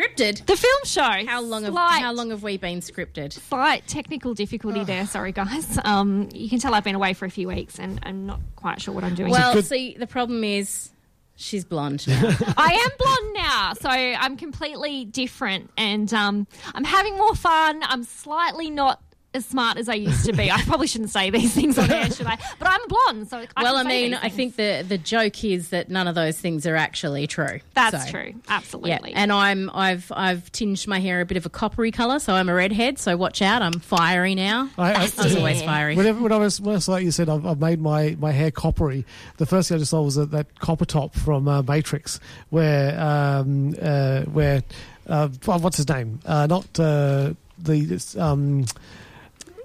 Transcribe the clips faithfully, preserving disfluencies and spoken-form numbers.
Scripted The Film Show. How long have how long have we been scripted? Slight technical difficulty oh. there. Sorry, guys. Um, you can tell I've been away for a few weeks, and I'm not quite sure what I'm doing. Well, see, the problem is she's blonde. I am blonde now, so I'm completely different, and um, I'm having more fun. I'm slightly not as smart as I used to be. I probably shouldn't say these things on air, should I? But I'm blonde, so I well, I mean, I think the the joke is that none of those things are actually true. That's so, true, absolutely. Yeah. And I'm I've I've tinged my hair a bit of a coppery colour, so I'm a redhead. So watch out, I'm fiery now. I, I, I was yeah. always fiery. Whenever when I was when I was, like you said, I've, I've made my, my hair coppery. The first thing I just saw was that, that copper top from uh, Matrix, where um uh, where uh, what's his name? Uh, not uh, the this, um.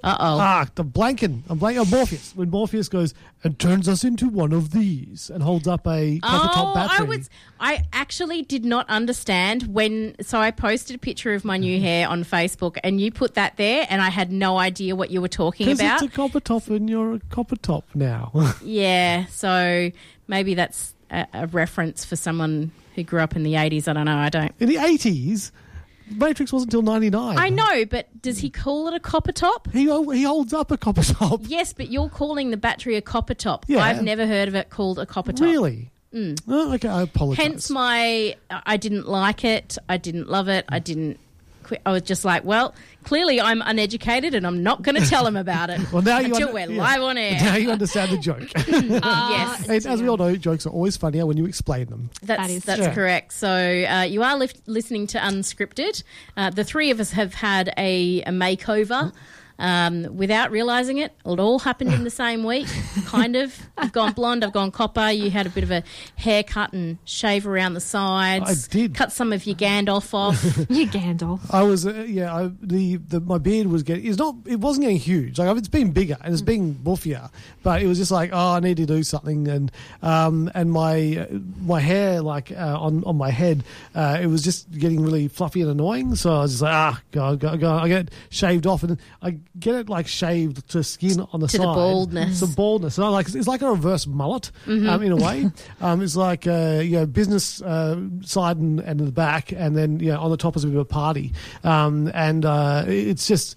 Uh-oh. Ah, the blanking. I'm blanking. Oh, Morpheus. When Morpheus goes and turns us into one of these and holds up a copper oh, top battery. I, was, I actually did not understand when... So I posted a picture of my new hair on Facebook and you put that there and I had no idea what you were talking about. Because it's a copper top and you're a copper top now. Yeah, so maybe that's a, a reference for someone who grew up in the eighties. I don't know. I don't... In the eighties? Matrix wasn't until ninety-nine. I know, but does he call it a copper top? He he holds up a copper top. Yes, but you're calling the battery a copper top. Yeah. I've never heard of it called a copper top. Really? Mm. Oh, okay, I apologise. Hence my, I didn't like it, I didn't love it, I didn't, I was just like, well, clearly I'm uneducated and I'm not going to tell him about it well, now until you under, we're yeah. live on air. Now you understand the joke. uh, yes. And, as we all know, jokes are always funnier when you explain them. That's, that is that's yeah. correct. So uh, you are li- listening to Unscripted. Uh, the three of us have had a, a makeover. Mm. Um, without realising it, it all happened in the same week, kind of. I've gone blonde, I've gone copper. You had a bit of a haircut and shave around the sides. I did. Cut some of your Gandalf off. Your Gandalf. I was, uh, yeah, I, the, the my beard was getting, it's not, it wasn't getting huge. Like, it's been bigger and it's been buffier, but it was just like, oh, I need to do something. And um, and my my hair, like, uh, on, on my head, uh, it was just getting really fluffy and annoying. So I was just like, ah, God, God, God. I get shaved off and I get it like shaved to skin on the to side. To the baldness. Some baldness. And I like, it's like a reverse mullet mm-hmm. um, in a way. um, it's like, uh, you know, business uh, side and, and the back, and then, you know, on the top is a bit of a party. Um, and uh, it's just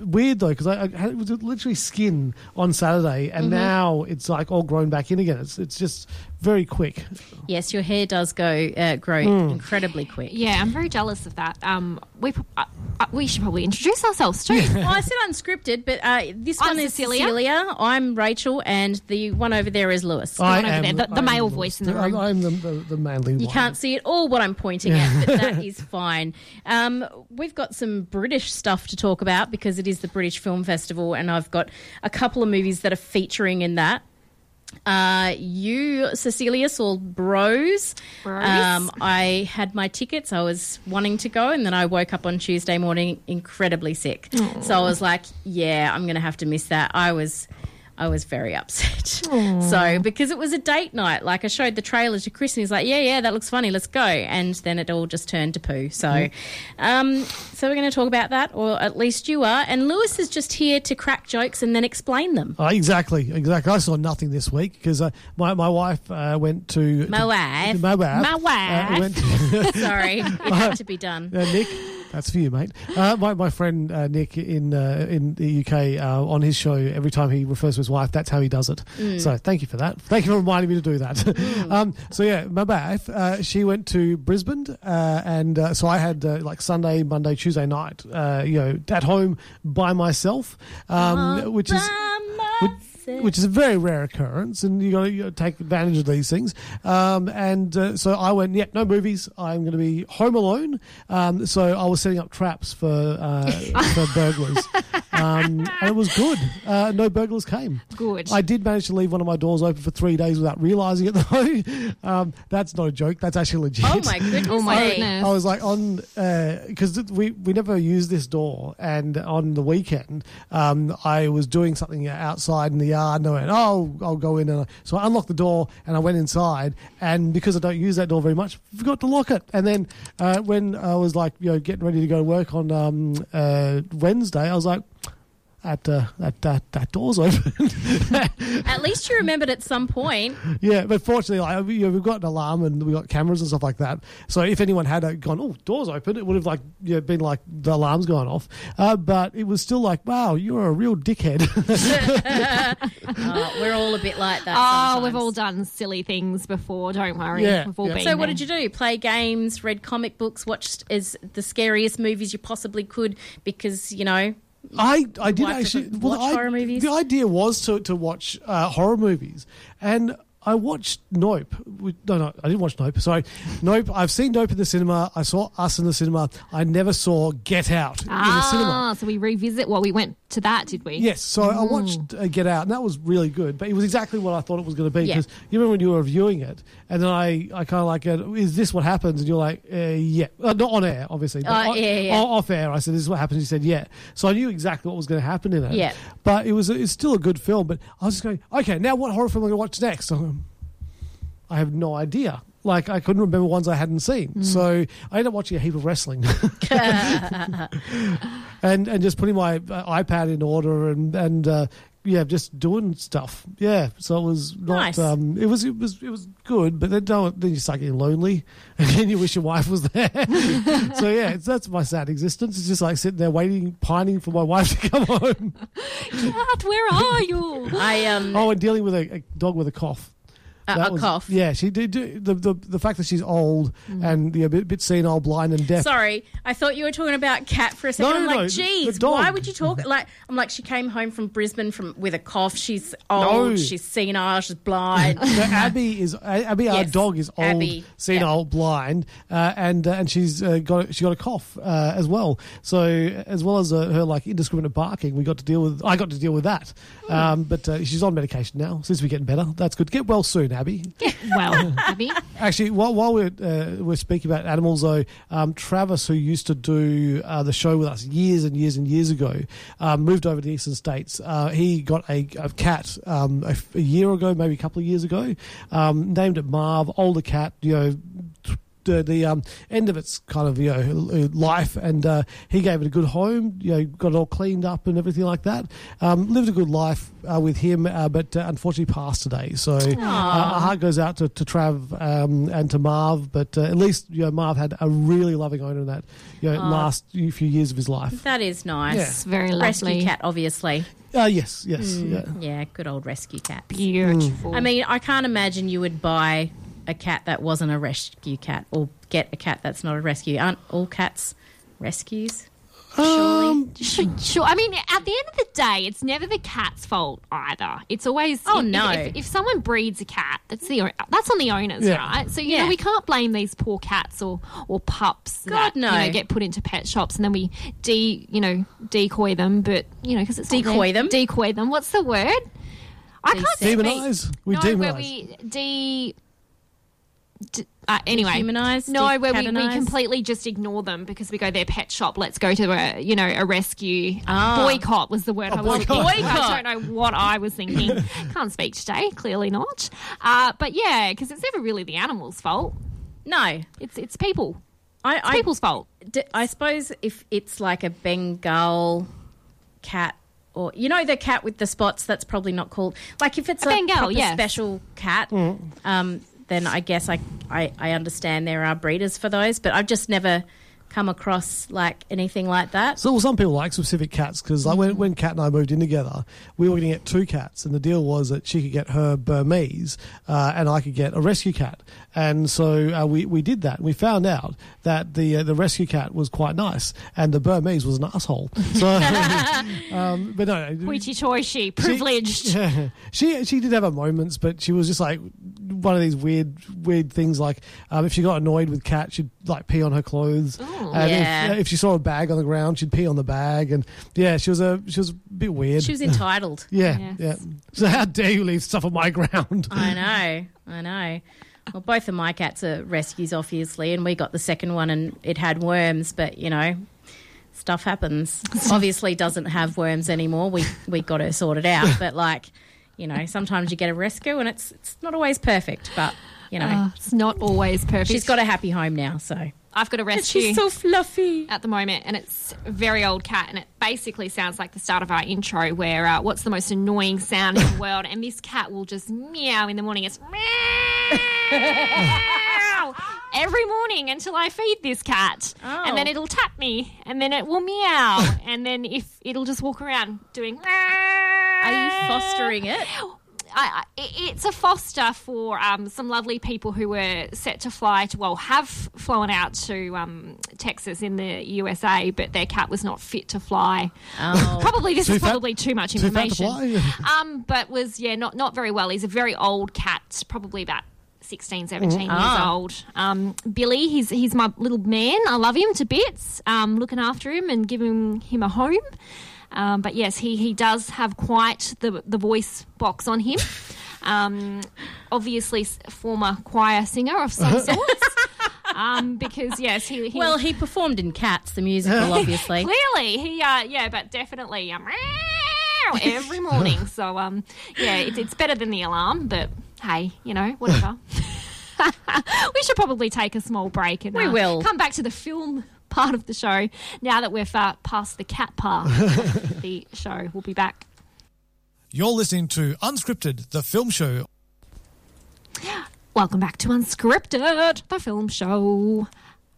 weird though, because I, I it was literally skin on Saturday and mm-hmm. now it's like all grown back in again. It's it's just very quick. Yes, your hair does go uh, grow mm. incredibly quick. Yeah, I'm very jealous of that. Um, we uh, we should probably introduce ourselves too. Yeah. Well, I said unscripted, but uh, this I'm one is Cecilia. Cecilia. I'm Rachel, and the one over there is Lewis. The I one am, over there, the, the male voice in the room. I'm the, the, the manly one. You can't see it all what I'm pointing yeah. at, but that is fine. Um, we've got some British stuff to talk about because it is the British Film Festival, and I've got a couple of movies that are featuring in that. Uh, you, Cecilia, saw Bros. Bros. Um, I had my tickets. I was wanting to go, and then I woke up on Tuesday morning incredibly sick. Aww. So I was like, yeah, I'm going to have to miss that. I was... I was very upset. Aww. So because it was a date night, like I showed the trailer to Chris and he's like, yeah, yeah, that looks funny, let's go. And then it all just turned to poo. So mm. um, so we're going to talk about that, or at least you are. And Lewis is just here to crack jokes and then explain them. Uh, exactly, exactly. I saw nothing this week because uh, my, my wife uh, went to... My to, wife. To, my wife. My wife. Uh, went to, Sorry, it had to be done. Uh, Nick. That's for you, mate. Uh, my my friend uh, Nick in uh, in the U K, uh, on his show, every time he refers to his wife, that's how he does it. Mm. So thank you for that. Thank you for reminding me to do that. Mm. um, so yeah, my wife, uh, she went to Brisbane, uh, and uh, so I had uh, like Sunday, Monday, Tuesday night, uh, you know, at home by myself, um, which is. Which, Which is a very rare occurrence, and you got to take advantage of these things. Um, and uh, so I went, yep, yeah, no movies. I'm going to be home alone. Um, so I was setting up traps for uh, for burglars, um, and it was good. Uh, no burglars came. Good. I did manage to leave one of my doors open for three days without realising it, though. Um, that's not a joke. That's actually legit. Oh my goodness! Oh my goodness! I, I was like on because uh, we we never used this door, and on the weekend um, I was doing something outside in the yard, and I went, oh, I'll go in. And I, so I unlocked the door and I went inside, and because I don't use that door very much, forgot to lock it. And then uh, when I was like, you know, getting ready to go to work on um, uh, Wednesday, I was like, That, uh, that that that door's open. At least you remembered at some point. Yeah, but fortunately, like, you know, we've got an alarm and we've got cameras and stuff like that. So if anyone had uh, gone, oh, door's open, it would have like you know, been like the alarm's gone off. Uh, but it was still like, wow, you're a real dickhead. Oh, we're all a bit like that. Oh, sometimes. We've all done silly things before. Don't worry. Yeah, we've all yeah. been so there. What did you do? Play games, read comic books, watched as the scariest movies you possibly could because you know. I, I did actually well, watch I, horror movies. The idea was to to watch uh, horror movies, and I watched Nope. No, no, I didn't watch Nope. Sorry, Nope. I've seen Nope in the cinema. I saw Us in the cinema. I never saw Get Out ah, in the cinema. Ah, so we revisit what we went to that, did we? Yes. So mm. I watched uh, Get Out, and that was really good. But it was exactly what I thought it was going to be. Because yeah. you remember when you were reviewing it, and then I, I kind of like, is this what happens? And you're like, uh, yeah, uh, not on air, obviously. But uh, on, yeah, yeah. Off air, I said, this is what happens. He said, yeah. So I knew exactly what was going to happen in it. Yeah. But it was it's still a good film. But I was just going, okay, now what horror film am I going to watch next? So I have no idea. Like, I couldn't remember ones I hadn't seen. Mm. So I ended up watching a heap of wrestling. and and just putting my iPad in order and, and uh, yeah, just doing stuff. Yeah, so it was not... Nice. Um, it was it was, it was good, but then, don't, then you start getting lonely and then you wish your wife was there. So, yeah, it's, that's my sad existence. It's just like sitting there waiting, pining for my wife to come home. Kat, where are you? I um. Oh, and dealing with a, a dog with a cough. Uh, a was, cough. Yeah, she did. The, the the fact that she's old mm. and a yeah, bit, bit senile, blind, and deaf. Sorry, I thought you were talking about Kat for a second. No, I'm like, no, geez, why would you talk like? I'm like, she came home from Brisbane from with a cough. She's old. No. She's senile. She's blind. So Abby is Abby. Yes. Our dog is old, Abby. senile, yep. blind, uh, and uh, and she's uh, got she got a cough uh, as well. So as well as uh, her like indiscriminate barking, we got to deal with. I got to deal with that. Mm. Um, but uh, she's on medication now. Since we're getting better, that's good. Get well soon, Abby. Well, Abby. Actually, while, while we're uh, we're speaking about animals, though, um, Travis, who used to do uh, the show with us years and years and years ago, um, moved over to the Eastern States. Uh, he got a, a cat um, a, a year ago, maybe a couple of years ago, um, named it Marv, older cat, you know, The, the um, end of its kind of you know life, and uh, he gave it a good home. You know, got it all cleaned up and everything like that. Um, lived a good life uh, with him, uh, but uh, unfortunately passed today. So uh, our heart goes out to, to Trav um, and to Marv. But uh, at least you know Marv had a really loving owner in that you know, last few years of his life. That is nice. Yeah. Very lovely. Rescue cat, obviously. Uh, yes, yes, mm, yeah. yeah, good old rescue cat. Beautiful. Mm. I mean, I can't imagine you would buy a cat that wasn't a rescue cat, or get a cat that's not a rescue. Aren't all cats rescues? Um, sure, sure. I mean, at the end of the day, it's never the cat's fault either. It's always oh if, no. If, if someone breeds a cat, that's the that's on the owners, yeah. right? So you yeah. know we can't blame these poor cats or or pups God, that no. you know, get put into pet shops and then we de you know decoy them, but you know because it's decoy them, decoy them. What's the word? I can't demonize. We no, demonize. Where we de. D- uh, anyway, dehumanized, no, where we, we completely just ignore them because we go their pet shop. Let's go to a you know a rescue ah. boycott was the word oh, I was boycott. thinking. I don't know what I was thinking. Can't speak today, clearly not. Uh, but yeah, because it's never really the animal's fault. No, it's it's people. I, it's I, people's fault. D- I suppose if it's like a Bengal cat. Or you know the cat with the spots. That's probably not called like if it's a, a Bengal, proper yes. special cat. Mm. Um. Then I guess I, I, I understand there are breeders for those, but I've just never come across like anything like that. So well, some people like specific cats because like when, when Kat and I moved in together, we were going to get two cats, and the deal was that she could get her Burmese uh, and I could get a rescue cat. And so uh, we, we did that. We found out that the uh, the rescue cat was quite nice and the Burmese was an asshole. So, um, but no, hoity-toity, privileged. She, yeah, she she did have her moments, but she was just like one of these weird weird things. Like um, if she got annoyed with Kat, she'd like pee on her clothes. Ooh. And yeah. if, if she saw a bag on the ground, she'd pee on the bag, and yeah, she was a she was a bit weird. She was entitled. yeah, yes. yeah. So how dare you leave stuff on my ground? I know, I know. Well, both of my cats are rescues, obviously, and we got the second one, and it had worms. But you know, stuff happens. Obviously, doesn't have worms anymore. We we got her sorted out. But like, you know, sometimes you get a rescue, and it's it's not always perfect. But you know, uh, it's not always perfect. She's got a happy home now, so. I've got a rescue. She's so fluffy at the moment, and it's a very old cat, and it basically sounds like the start of our intro where uh, what's the most annoying sound in the world, and this cat will just meow in the morning. It's meow every morning until I feed this cat, oh. and then it'll tap me, and then it will meow, and then if it'll just walk around doing. Are you fostering it? I, it's a foster for um, some lovely people who were set to fly to, well, have flown out to um, Texas in the U S A, but their cat was not fit to fly. Oh. Probably this too is fat, probably too much information. Too fat to fly. um, but was yeah not not very well. He's a very old cat, probably about sixteen, seventeen oh. years old. Um, Billy, he's he's my little man. I love him to bits. Um, looking after him and giving him a home. Um, but, yes, he, he does have quite the the voice box on him. Um, obviously, former choir singer of some sorts. Um, because, yes, he, he... Well, he performed in Cats, the musical, obviously. Clearly. he uh, Yeah, but definitely um, every morning. So, um, yeah, it, it's better than the alarm, but, hey, you know, whatever. We should probably take a small break and we uh, will. come back to the film part of the show now that we're uh, past the cat part of the show. We'll be back. You're listening to Unscripted, the film show. Welcome back to Unscripted, the film show.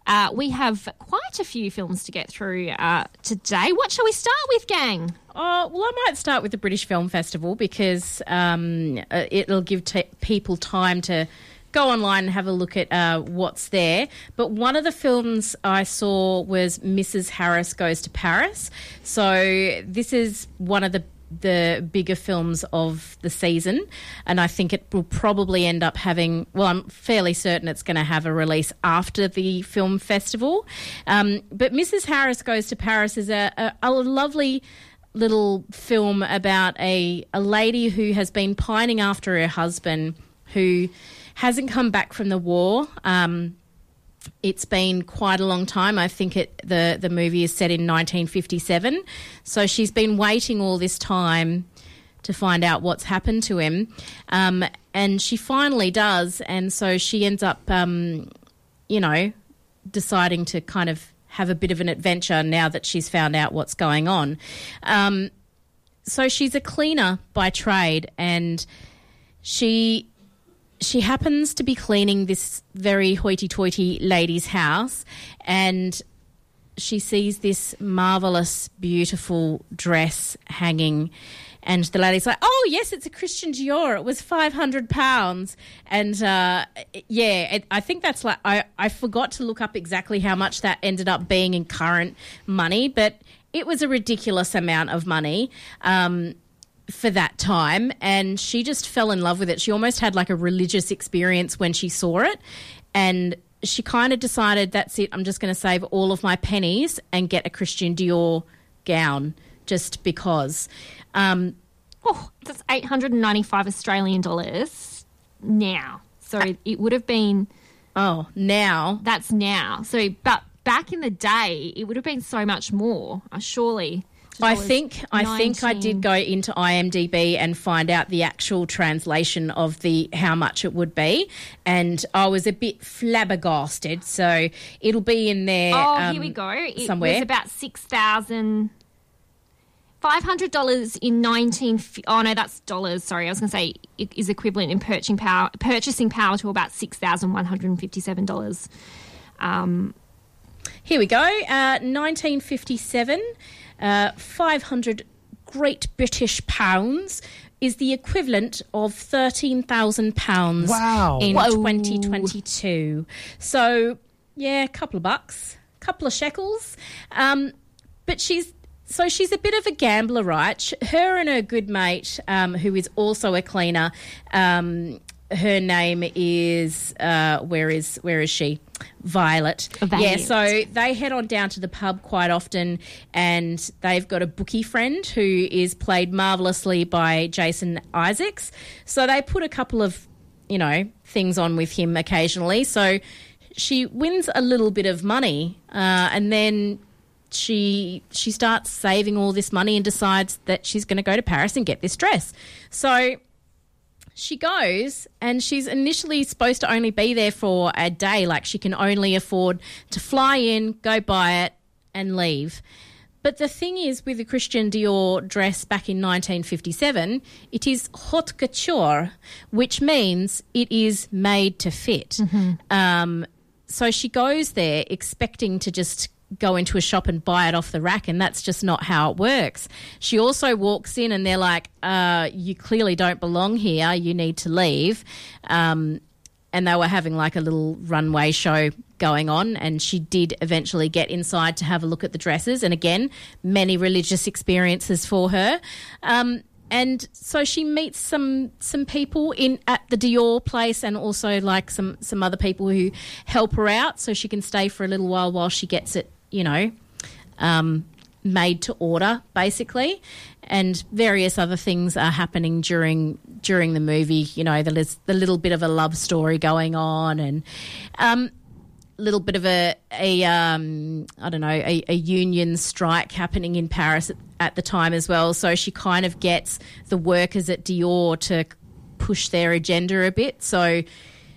Uh, we have quite a few films to get through uh, today. What shall we start with, gang? Uh, well, I might start with the British Film Festival because um, it'll give t- people time to go online and have a look at uh, what's there. But one of the films I saw was Missus Harris Goes to Paris. So this is one of the the bigger films of the season, and I think it will probably end up having, well, I'm fairly certain it's going to have a release after the film festival. Um, but Missus Harris Goes to Paris is a, a, a lovely little film about a, a lady who has been pining after her husband who hasn't come back from the war. Um, it's been quite a long time. I think it, the, the movie is set in nineteen fifty-seven. So she's been waiting all this time to find out what's happened to him. Um, and she finally does. And so she ends up, um, you know, deciding to kind of have a bit of an adventure now that she's found out what's going on. Um, so she's a cleaner by trade, and she... She happens to be cleaning this very hoity-toity lady's house, and she sees this marvellous, beautiful dress hanging, and the lady's like, oh, yes, it's a Christian Dior. It was five hundred pounds. And, uh, yeah, it, I think that's like I, – I forgot to look up exactly how much that ended up being in current money, but it was a ridiculous amount of money. Um for that time, and she just fell in love with it. She almost had like a religious experience when she saw it, and she kind of decided, that's it, I'm just going to save all of my pennies and get a Christian Dior gown just because. Um, oh, that's eight hundred ninety-five Australian dollars now. So I, it would have been... Oh, now. That's now. So but back in the day, it would have been so much more, surely... I think I think I did go into I M D B and find out the actual translation of the how much it would be, and I was a bit flabbergasted. So it'll be in there. Oh, um, here we go. It somewhere. was about six thousand five hundred dollars in nineteen. Oh no, that's dollars. Sorry, I was going to say it is equivalent in purchasing power purchasing power to about six thousand one hundred fifty-seven dollars. Um. Here we go. Uh, nineteen fifty-seven, uh, five hundred Great British pounds is the equivalent of thirteen thousand pounds wow. in Whoa. twenty twenty-two. So, yeah, a couple of bucks, a couple of shekels. Um, but she's so she's a bit of a gambler, right? Her and her good mate, um, who is also a cleaner, um, her name is uh, where is where is she? Violet. Violet. Yeah, so they head on down to the pub quite often, and they've got a bookie friend who is played marvellously by Jason Isaacs. So they put a couple of, you know, things on with him occasionally. So she wins a little bit of money, uh, and then she she starts saving all this money and decides that she's going to go to Paris and get this dress. So she goes, and she's initially supposed to only be there for a day. Like, she can only afford to fly in, go buy it, and leave. But the thing is, with the Christian Dior dress back in nineteen fifty-seven, it is haute couture, which means it is made to fit. Mm-hmm. Um, so she goes there expecting to just go into a shop and buy it off the rack, and that's just not how it works. She also walks in and they're like, uh, you clearly don't belong here, you need to leave. Um, and they were having like a little runway show going on, and she did eventually get inside to have a look at the dresses, and again, many religious experiences for her. Um, and so she meets some some people in at the Dior place, and also like some, some other people who help her out so she can stay for a little while while she gets it, you know, um, made to order, basically. And various other things are happening during during the movie. You know, there's the little bit of a love story going on, and a um, little bit of a, a um, I don't know, a, a union strike happening in Paris at, at the time as well. So she kind of gets the workers at Dior to push their agenda a bit. So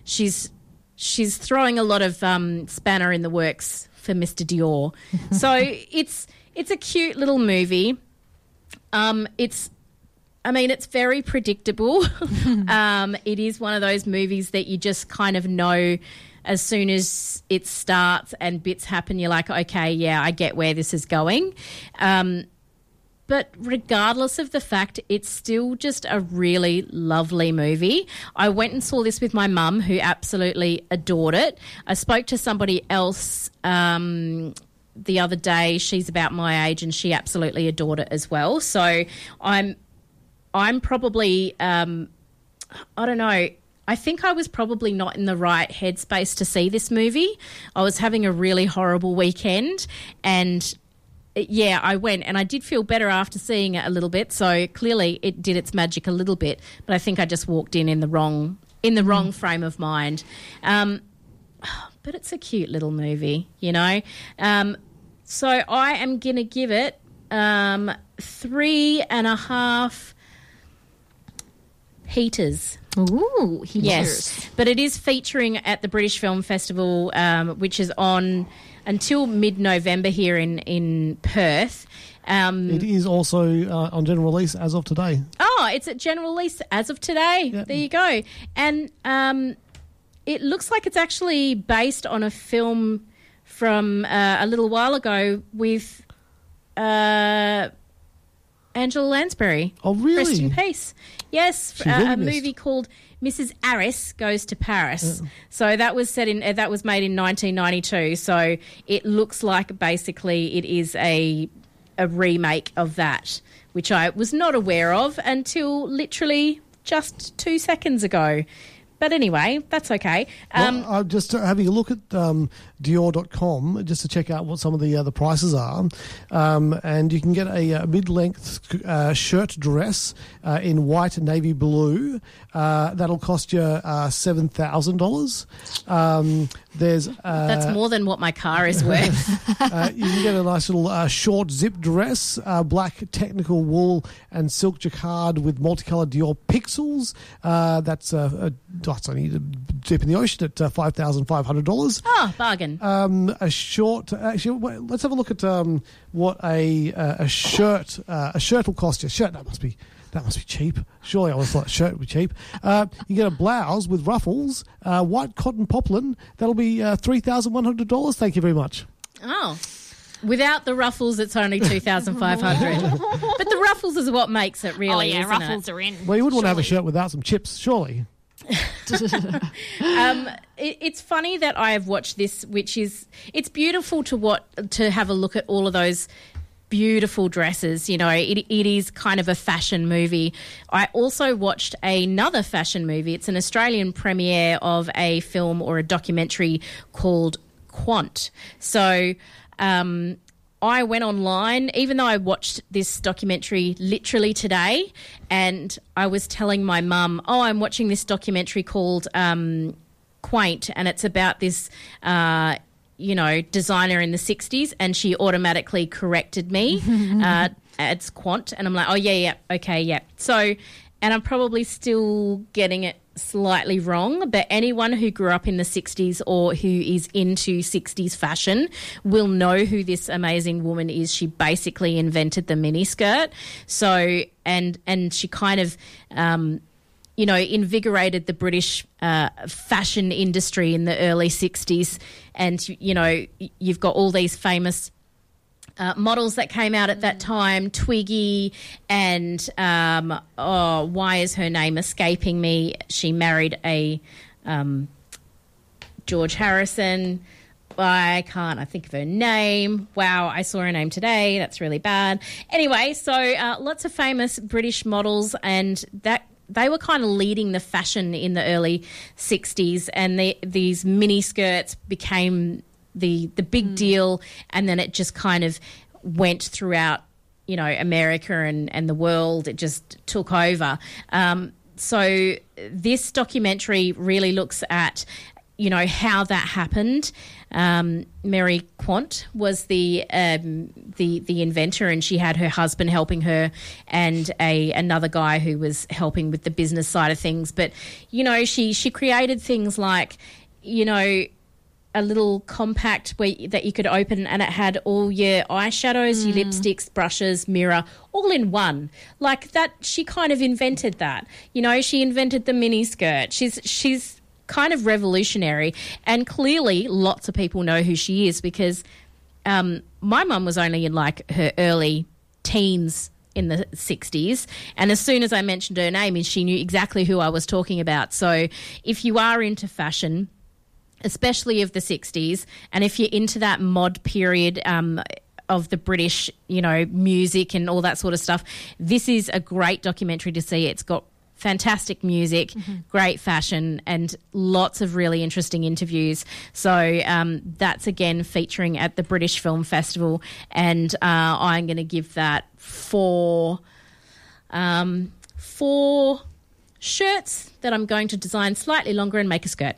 she's, she's throwing a lot of um, spanner in the works for Mister Dior. So it's it's a cute little movie. Um, it's, I mean, it's very predictable. um, it is one of those movies that you just kind of know as soon as it starts and bits happen, you're like, okay, yeah, I get where this is going. Um, but regardless of the fact, it's still just a really lovely movie. I went and saw this with my mum, who absolutely adored it. I spoke to somebody else um, the other day. She's about my age, and she absolutely adored it as well. So I'm, I'm probably, um, I don't know. I think I was probably not in the right headspace to see this movie. I was having a really horrible weekend, and yeah, I went, and I did feel better after seeing it a little bit. So clearly it did its magic a little bit, but I think I just walked in in the wrong in the wrong frame of mind. Um, but it's a cute little movie, you know. Um, so I am going to give it um, three and a half heaters. Ooh, heaters. Yes, but it is featuring at the British Film Festival, um, which is on until mid-November here in, in Perth. Um, it is also uh, on general release as of today. Oh, it's at general release as of today. Yep. There you go. And um, it looks like it's actually based on a film from uh, a little while ago with uh, Angela Lansbury. Oh, really? Rest in peace. Yes, uh, a movie called Missus Harris Goes to Paris. Yeah. So that was set in uh, that was made in nineteen ninety-two. So it looks like basically it is a a remake of that, which I was not aware of until literally just two seconds ago. But anyway, that's okay. Um, well, I'm just having a look at um, Dior dot com just to check out what some of the uh, the prices are. Um, and you can get a, a mid-length uh, shirt dress uh, in white and navy blue. Uh, that'll cost you uh, seven thousand dollars. Um, there's uh, That's more than what my car is worth. uh, you can get a nice little uh, short zip dress, uh, black technical wool and silk jacquard with multicoloured Dior pixels. Uh, that's a... a I need a dip in the ocean at uh, five thousand five hundred dollars. Ah, oh, bargain. Um, a short... Actually, wait, let's have a look at um, what a uh, a shirt... Uh, a shirt will cost you. A shirt, that must be... That must be cheap. Surely I always thought a shirt would be cheap. Uh, you get a blouse with ruffles, uh, white cotton poplin. That'll be uh, three thousand one hundred dollars. Thank you very much. Oh. Without the ruffles, it's only two thousand five hundred dollars. But the ruffles is what makes it, really, isn't it? Oh, yeah, ruffles are in. Well, you wouldn't surely. want to have a shirt without some chips, surely. um, it, it's funny that I have watched this, which is – it's beautiful to what, to have a look at all of those beautiful dresses. You know, it, it is kind of a fashion movie. I also watched another fashion movie. It's an Australian premiere of a film or a documentary called Quant. So – Um, I went online, even though I watched this documentary literally today, and I was telling my mum, oh, I'm watching this documentary called um, Quaint, and it's about this, uh, you know, designer in the sixties, and she automatically corrected me. uh, it's Quant, and I'm like, oh, yeah, yeah, okay, yeah. So, and I'm probably still getting it slightly wrong, but anyone who grew up in the sixties or who is into sixties fashion will know who this amazing woman is. She basically invented the miniskirt. So, and and she kind of, um, you know, invigorated the British uh, fashion industry in the early sixties. And, you know, you've got all these famous Uh, models that came out at that time, Twiggy and um, oh, why is her name escaping me? She married a um, George Harrison. I can't I think of her name. Wow, I saw her name today. That's really bad. Anyway, so uh, lots of famous British models, and that they were kind of leading the fashion in the early sixties, and the, these mini skirts became the the big mm. deal, and then it just kind of went throughout, you know, America and, and the world. It just took over. Um, so this documentary really looks at, you know, how that happened. Um, Mary Quant was the um, the the inventor, and she had her husband helping her, and a another guy who was helping with the business side of things. But, you know, she she created things like, you know, a little compact where that you could open, and it had all your eyeshadows, mm. your lipsticks, brushes, mirror, all in one. Like that, she kind of invented that. You know, she invented the mini skirt. She's she's kind of revolutionary, and clearly lots of people know who she is, because um, my mum was only in like her early teens in the sixties, and as soon as I mentioned her name, she knew exactly who I was talking about. So if you are into fashion, especially of the sixties, and if you're into that mod period um, of the British, you know, music and all that sort of stuff, this is a great documentary to see. It's got fantastic music, mm-hmm. great fashion, and lots of really interesting interviews. So um, that's, again, featuring at the British Film Festival, and uh, I'm going to give that four, um, four shirts that I'm going to design slightly longer and make a skirt.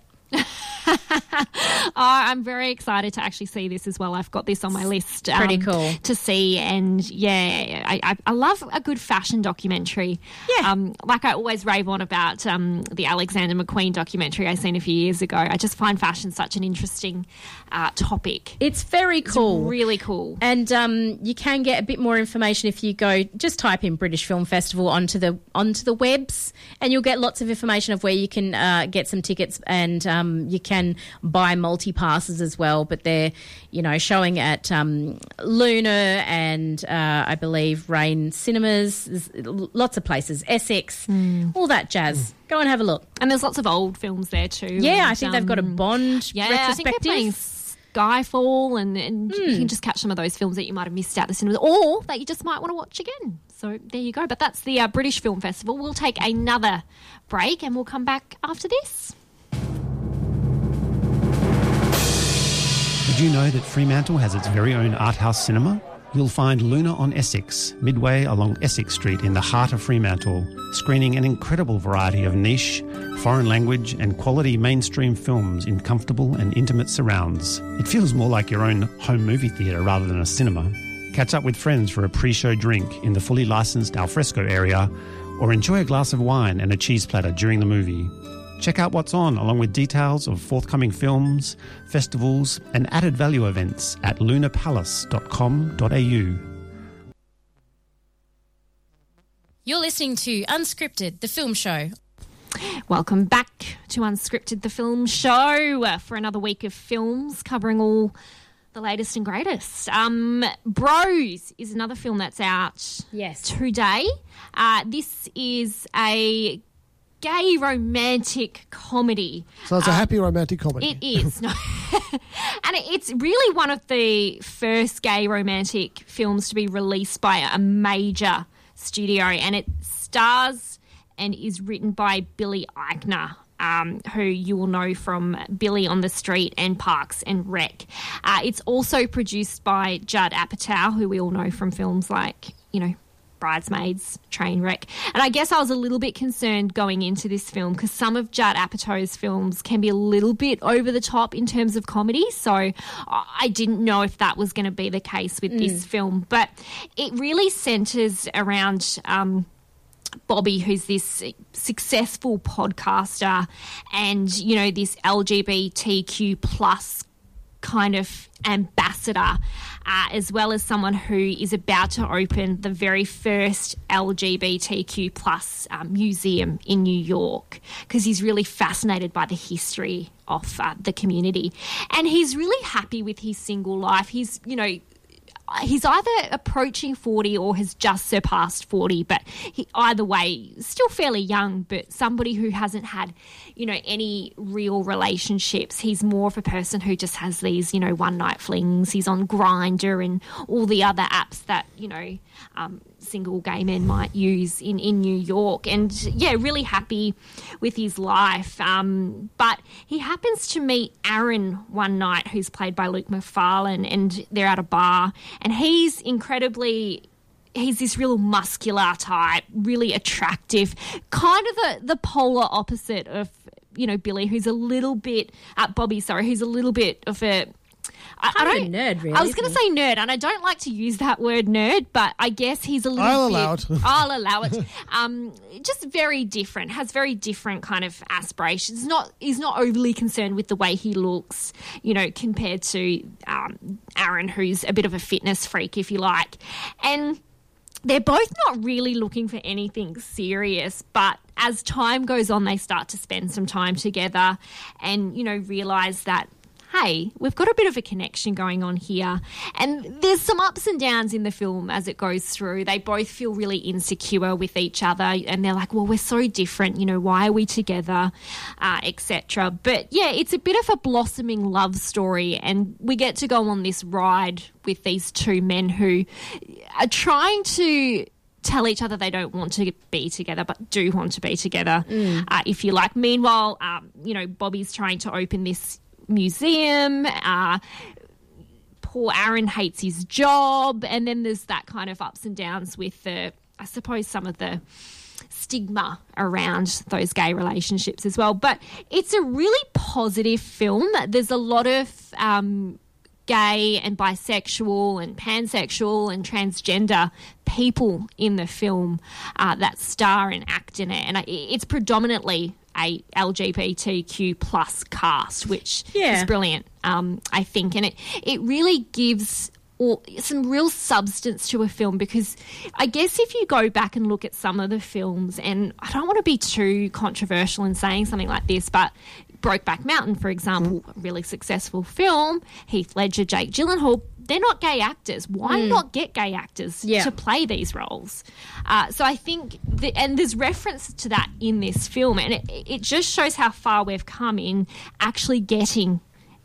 Oh, I'm very excited to actually see this as well. I've got this on my list. Um, Pretty cool. To see, and yeah, I, I, I love a good fashion documentary. Yeah. Um, like I always rave on about um, the Alexander McQueen documentary I seen a few years ago. I just find fashion such an interesting uh, topic. It's very cool. It's really cool. And um, you can get a bit more information if you go, just type in British Film Festival onto the, onto the webs, and you'll get lots of information of where you can uh, get some tickets, and um, you can buy multi-passes as well, but they're, you know, showing at um, Luna and uh, I believe Rain Cinemas, there's lots of places, Essex, mm. all that jazz. Mm. Go and have a look. And there's lots of old films there too. Yeah, and I think um, they've got a Bond yeah, retrospective. I think they're playing Skyfall, and, and mm. you can just catch some of those films that you might have missed out the cinemas, or that you just might want to watch again. So there you go. But that's the uh, British Film Festival. We'll take another break and we'll come back after this. Did you know that Fremantle has its very own art house cinema? You'll find Luna on Essex, midway along Essex Street in the heart of Fremantle, screening an incredible variety of niche, foreign language and quality mainstream films in comfortable and intimate surrounds. It feels more like your own home movie theatre rather than a cinema. Catch up with friends for a pre-show drink in the fully licensed alfresco area, or enjoy a glass of wine and a cheese platter during the movie. Check out what's on, along with details of forthcoming films, festivals and added value events at luna palace dot com dot a u. You're listening to Unscripted, the film show. Welcome back to Unscripted, the film show, for another week of films covering all The latest and greatest. Um, Bros is another film that's out yes. today. Uh, this is a gay romantic comedy. So it's um, a happy romantic comedy. It is. No. And it's really one of the first gay romantic films to be released by a major studio, and it stars and is written by Billy Eichner, Um, who you will know from Billy on the Street and Parks and Rec. Uh, it's also produced by Judd Apatow, who we all know from films like, you know, Bridesmaids, Trainwreck. And I guess I was a little bit concerned going into this film because some of Judd Apatow's films can be a little bit over the top in terms of comedy. So I didn't know if that was going to be the case with mm. this film. But it really centres around... Um, Bobby, who's this successful podcaster and, you know, this L G B T Q plus kind of ambassador, uh, as well as someone who is about to open the very first L G B T Q plus um, museum in New York, because he's really fascinated by the history of uh, the community. And he's really happy with his single life. He's, you know... He's either approaching forty or has just surpassed forty, but he, either way, still fairly young, but somebody who hasn't had, you know, any real relationships. He's more of a person who just has these, you know, one-night flings. He's on Grindr and all the other apps that, you know, um, single gay men might use in, in New York. And, yeah, really happy with his life. Um, but he happens to meet Aaron one night, who's played by Luke McFarlane, and they're at a bar. And he's incredibly... He's this real muscular type, really attractive, kind of the, the polar opposite of, you know, Billy, who's a little bit... Uh, Bobby, sorry, who's a little bit of a... I, kind I don't, of a nerd, really. I was going to say nerd, and I don't like to use that word nerd, but I guess he's a little I'll bit... Allow it. I'll allow it. Um, just very different, has very different kind of aspirations. Not He's not overly concerned with the way he looks, you know, compared to um, Aaron, who's a bit of a fitness freak, if you like. And... They're both not really looking for anything serious, but as time goes on, they start to spend some time together and, you know, realise that, hey, we've got a bit of a connection going on here. And there's some ups and downs in the film as it goes through. They both feel really insecure with each other and they're like, well, we're so different, you know, why are we together, uh, et cetera. But, yeah, it's a bit of a blossoming love story, and we get to go on this ride with these two men who are trying to tell each other they don't want to be together but do want to be together, mm. uh, if you like. Meanwhile, um, you know, Bobby's trying to open this museum. Uh, poor Aaron hates his job. And then there's that kind of ups and downs with the, I suppose, some of the stigma around those gay relationships as well. But it's a really positive film. There's a lot of... Um, gay and bisexual and pansexual and transgender people in the film uh, that star and act in it, and it's predominantly a L G B T Q plus cast, which yeah. is brilliant, um, I think, and it it really gives all, some real substance to a film, because I guess if you go back and look at some of the films, and I don't want to be too controversial in saying something like this, but Brokeback Mountain, for example, a really successful film, Heath Ledger, Jake Gyllenhaal, they're not gay actors. Why mm. not get gay actors yeah. to play these roles? Uh, so I think, the, and there's reference to that in this film, and it, it just shows how far we've come in actually getting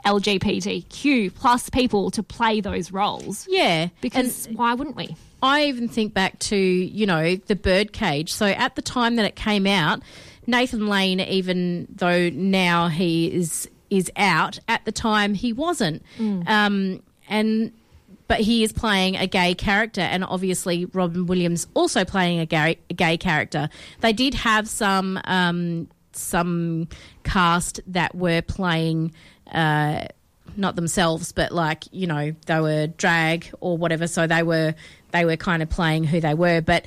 L G B T Q plus people to play those roles. Yeah. Because and why wouldn't we? I even think back to, you know, The Birdcage. So at the time that it came out, Nathan Lane, even though now he is is out, at the time he wasn't. Mm. Um, and but he is playing a gay character, and obviously Robin Williams also playing a gay, a gay character. They did have some um, some cast that were playing uh, not themselves, but like, you know, they were drag or whatever, so they were they were kind of playing who they were, but.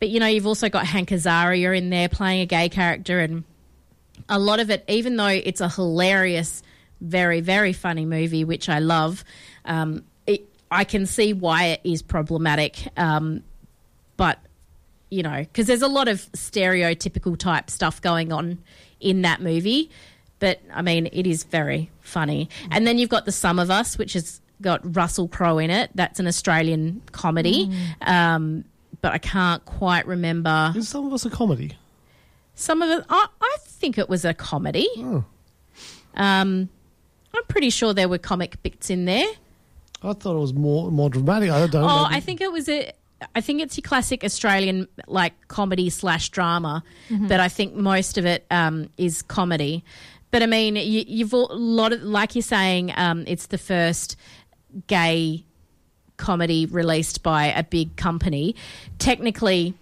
But, you know, you've also got Hank Azaria in there playing a gay character, and a lot of it, even though it's a hilarious, very, very funny movie, which I love, um, it, I can see why it is problematic. Um, but, you know, because there's a lot of stereotypical type stuff going on in that movie. But, I mean, it is very funny. And then you've got The Some of Us, which is got Russell Crowe in it. That's an Australian comedy, mm. um, but I can't quite remember. Is Some of Us a comedy? Some of it, I, I think it was a comedy. Oh. Um, I'm pretty sure there were comic bits in there. I thought it was more more dramatic. I don't. Oh, know. I think it was a. I think it's your classic Australian like comedy slash drama, mm-hmm. but I think most of it um, is comedy. But I mean, you, you've all, a lot of like you're saying, um, it's the first gay comedy released by a big company. Technically,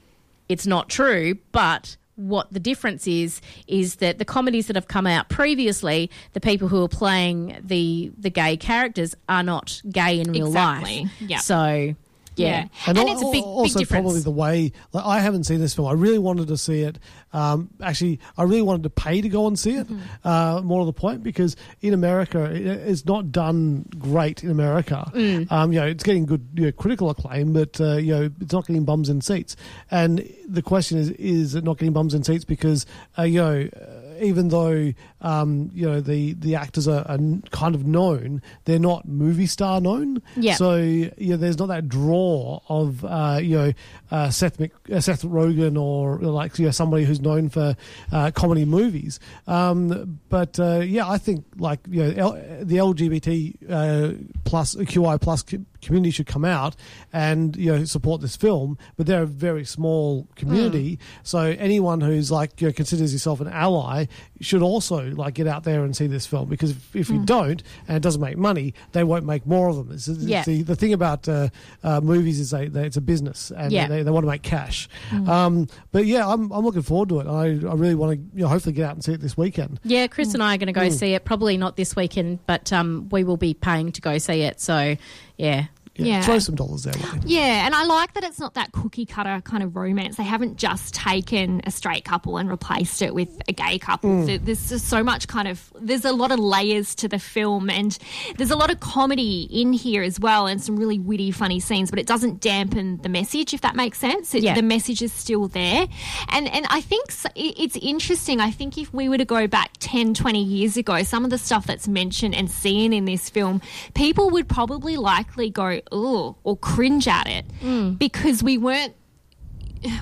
it's not true, but what the difference is is that the comedies that have come out previously, the people who are playing the the gay characters are not gay in real exactly. life. Yep. So. Yeah, and, and it's a big, big also difference. Probably the way like, I haven't seen this film. I really wanted to see it. Um, actually, I really wanted to pay to go and see it. Mm-hmm. Uh, more to the point, because in America, it, it's not done great in America. Mm. Um, you know, it's getting good you know, critical acclaim, but uh, you know, it's not getting bums in seats. And the question is, is it not getting bums in seats because uh, you know? Uh, Even though um, you know the, the actors are, are kind of known, they're not movie star known. Yeah. So you know, there's not that draw of uh, you know uh, Seth Mc, uh, Seth Rogen or like you know somebody who's known for uh, comedy movies. Um, but uh, yeah, I think like you know L- the L G B T uh, plus Q I plus community should come out and you know support this film. But they're a very small community, mm. so anyone who's like you know, considers yourself an ally should also like get out there and see this film, because if, if mm. you don't and it doesn't make money, they won't make more of them. It's, it's yeah. the, the thing about uh, uh, movies is they, they, it's a business and yeah. they, they want to make cash. Mm. Um, but yeah, I'm I'm looking forward to it. I, I really want to you know, hopefully get out and see it this weekend. Yeah, Chris mm. and I are going to go mm. see it. Probably not this weekend, but um, we will be paying to go see it. So yeah. Yeah. yeah, throw some dollars there. Right? Yeah, and I like that it's not that cookie cutter kind of romance. They haven't just taken a straight couple and replaced it with a gay couple. Mm. So there's just so much kind of there's a lot of layers to the film, and there's a lot of comedy in here as well, and some really witty, funny scenes. But it doesn't dampen the message, if that makes sense. It, yeah. The message is still there, and and I think it's interesting. I think if we were to go back ten, twenty years ago, some of the stuff that's mentioned and seen in this film, people would probably likely go. Ooh, or cringe at it mm. because we weren't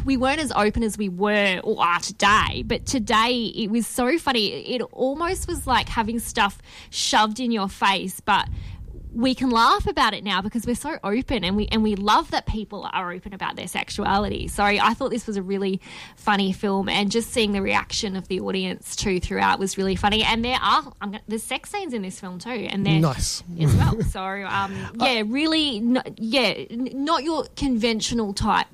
we weren't as open as we were or are today. But today it was so funny. It almost was like having stuff shoved in your face, but we can laugh about it now because we're so open, and we and we love that people are open about their sexuality. So I thought this was a really funny film, and just seeing the reaction of the audience too throughout was really funny. And there are I'm gonna, there's sex scenes in this film too, and they're nice as well. So um, yeah, really, no, yeah, not your conventional type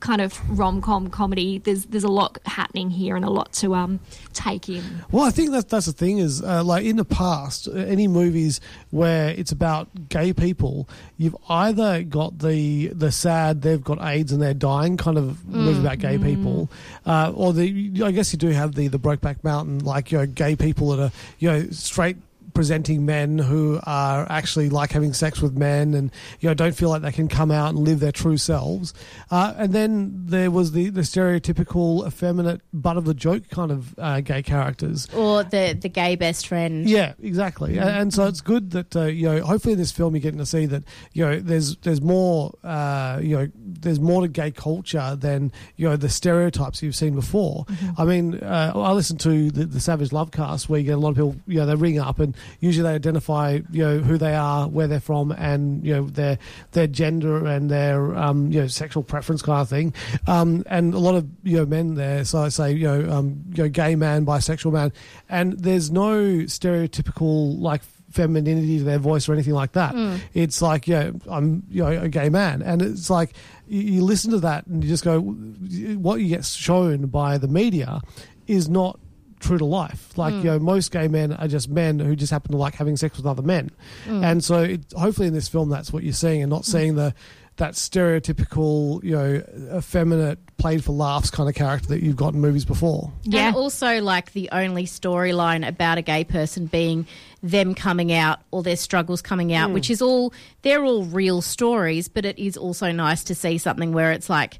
kind of rom-com comedy. There's there's a lot happening here and a lot to um take in. Well, I think that's that's the thing is uh, like in the past, any movies where it's about gay people, you've either got the the sad they've got AIDS and they're dying kind of mm. movie about gay mm. people, uh, or the I guess you do have the the Brokeback Mountain, like you know gay people that are you know straight presenting men who are actually like having sex with men and you know don't feel like they can come out and live their true selves. Uh, and then there was the, the stereotypical effeminate butt of the joke kind of uh, gay characters, or the the gay best friend. Yeah, exactly. Mm-hmm. And, and so it's good that uh, you know hopefully in this film you're getting to see that you know there's there's more uh, you know there's more to gay culture than you know the stereotypes you've seen before. Mm-hmm. I mean, uh, I listen to the, the Savage Lovecast where you get a lot of people you know they ring up and usually they identify, you know, who they are, where they're from, and you know their their gender and their um, you know sexual preference kind of thing. Um, and a lot of you know men there, so I say you know um, you know gay man, bisexual man, and there's no stereotypical like femininity to their voice or anything like that. Mm. It's like you know I'm you know a gay man, and it's like. You listen to that and you just go, what you get shown by the media is not true to life. Like, mm. you know, most gay men are just men who just happen to like having sex with other men. Mm. And so it, hopefully in this film that's what you're seeing, and not seeing the that stereotypical, you know, effeminate, played for laughs kind of character that you've got in movies before. Yeah, and also like the only storyline about a gay person being them coming out or their struggles coming out, mm. which is all, they're all real stories, but it is also nice to see something where it's like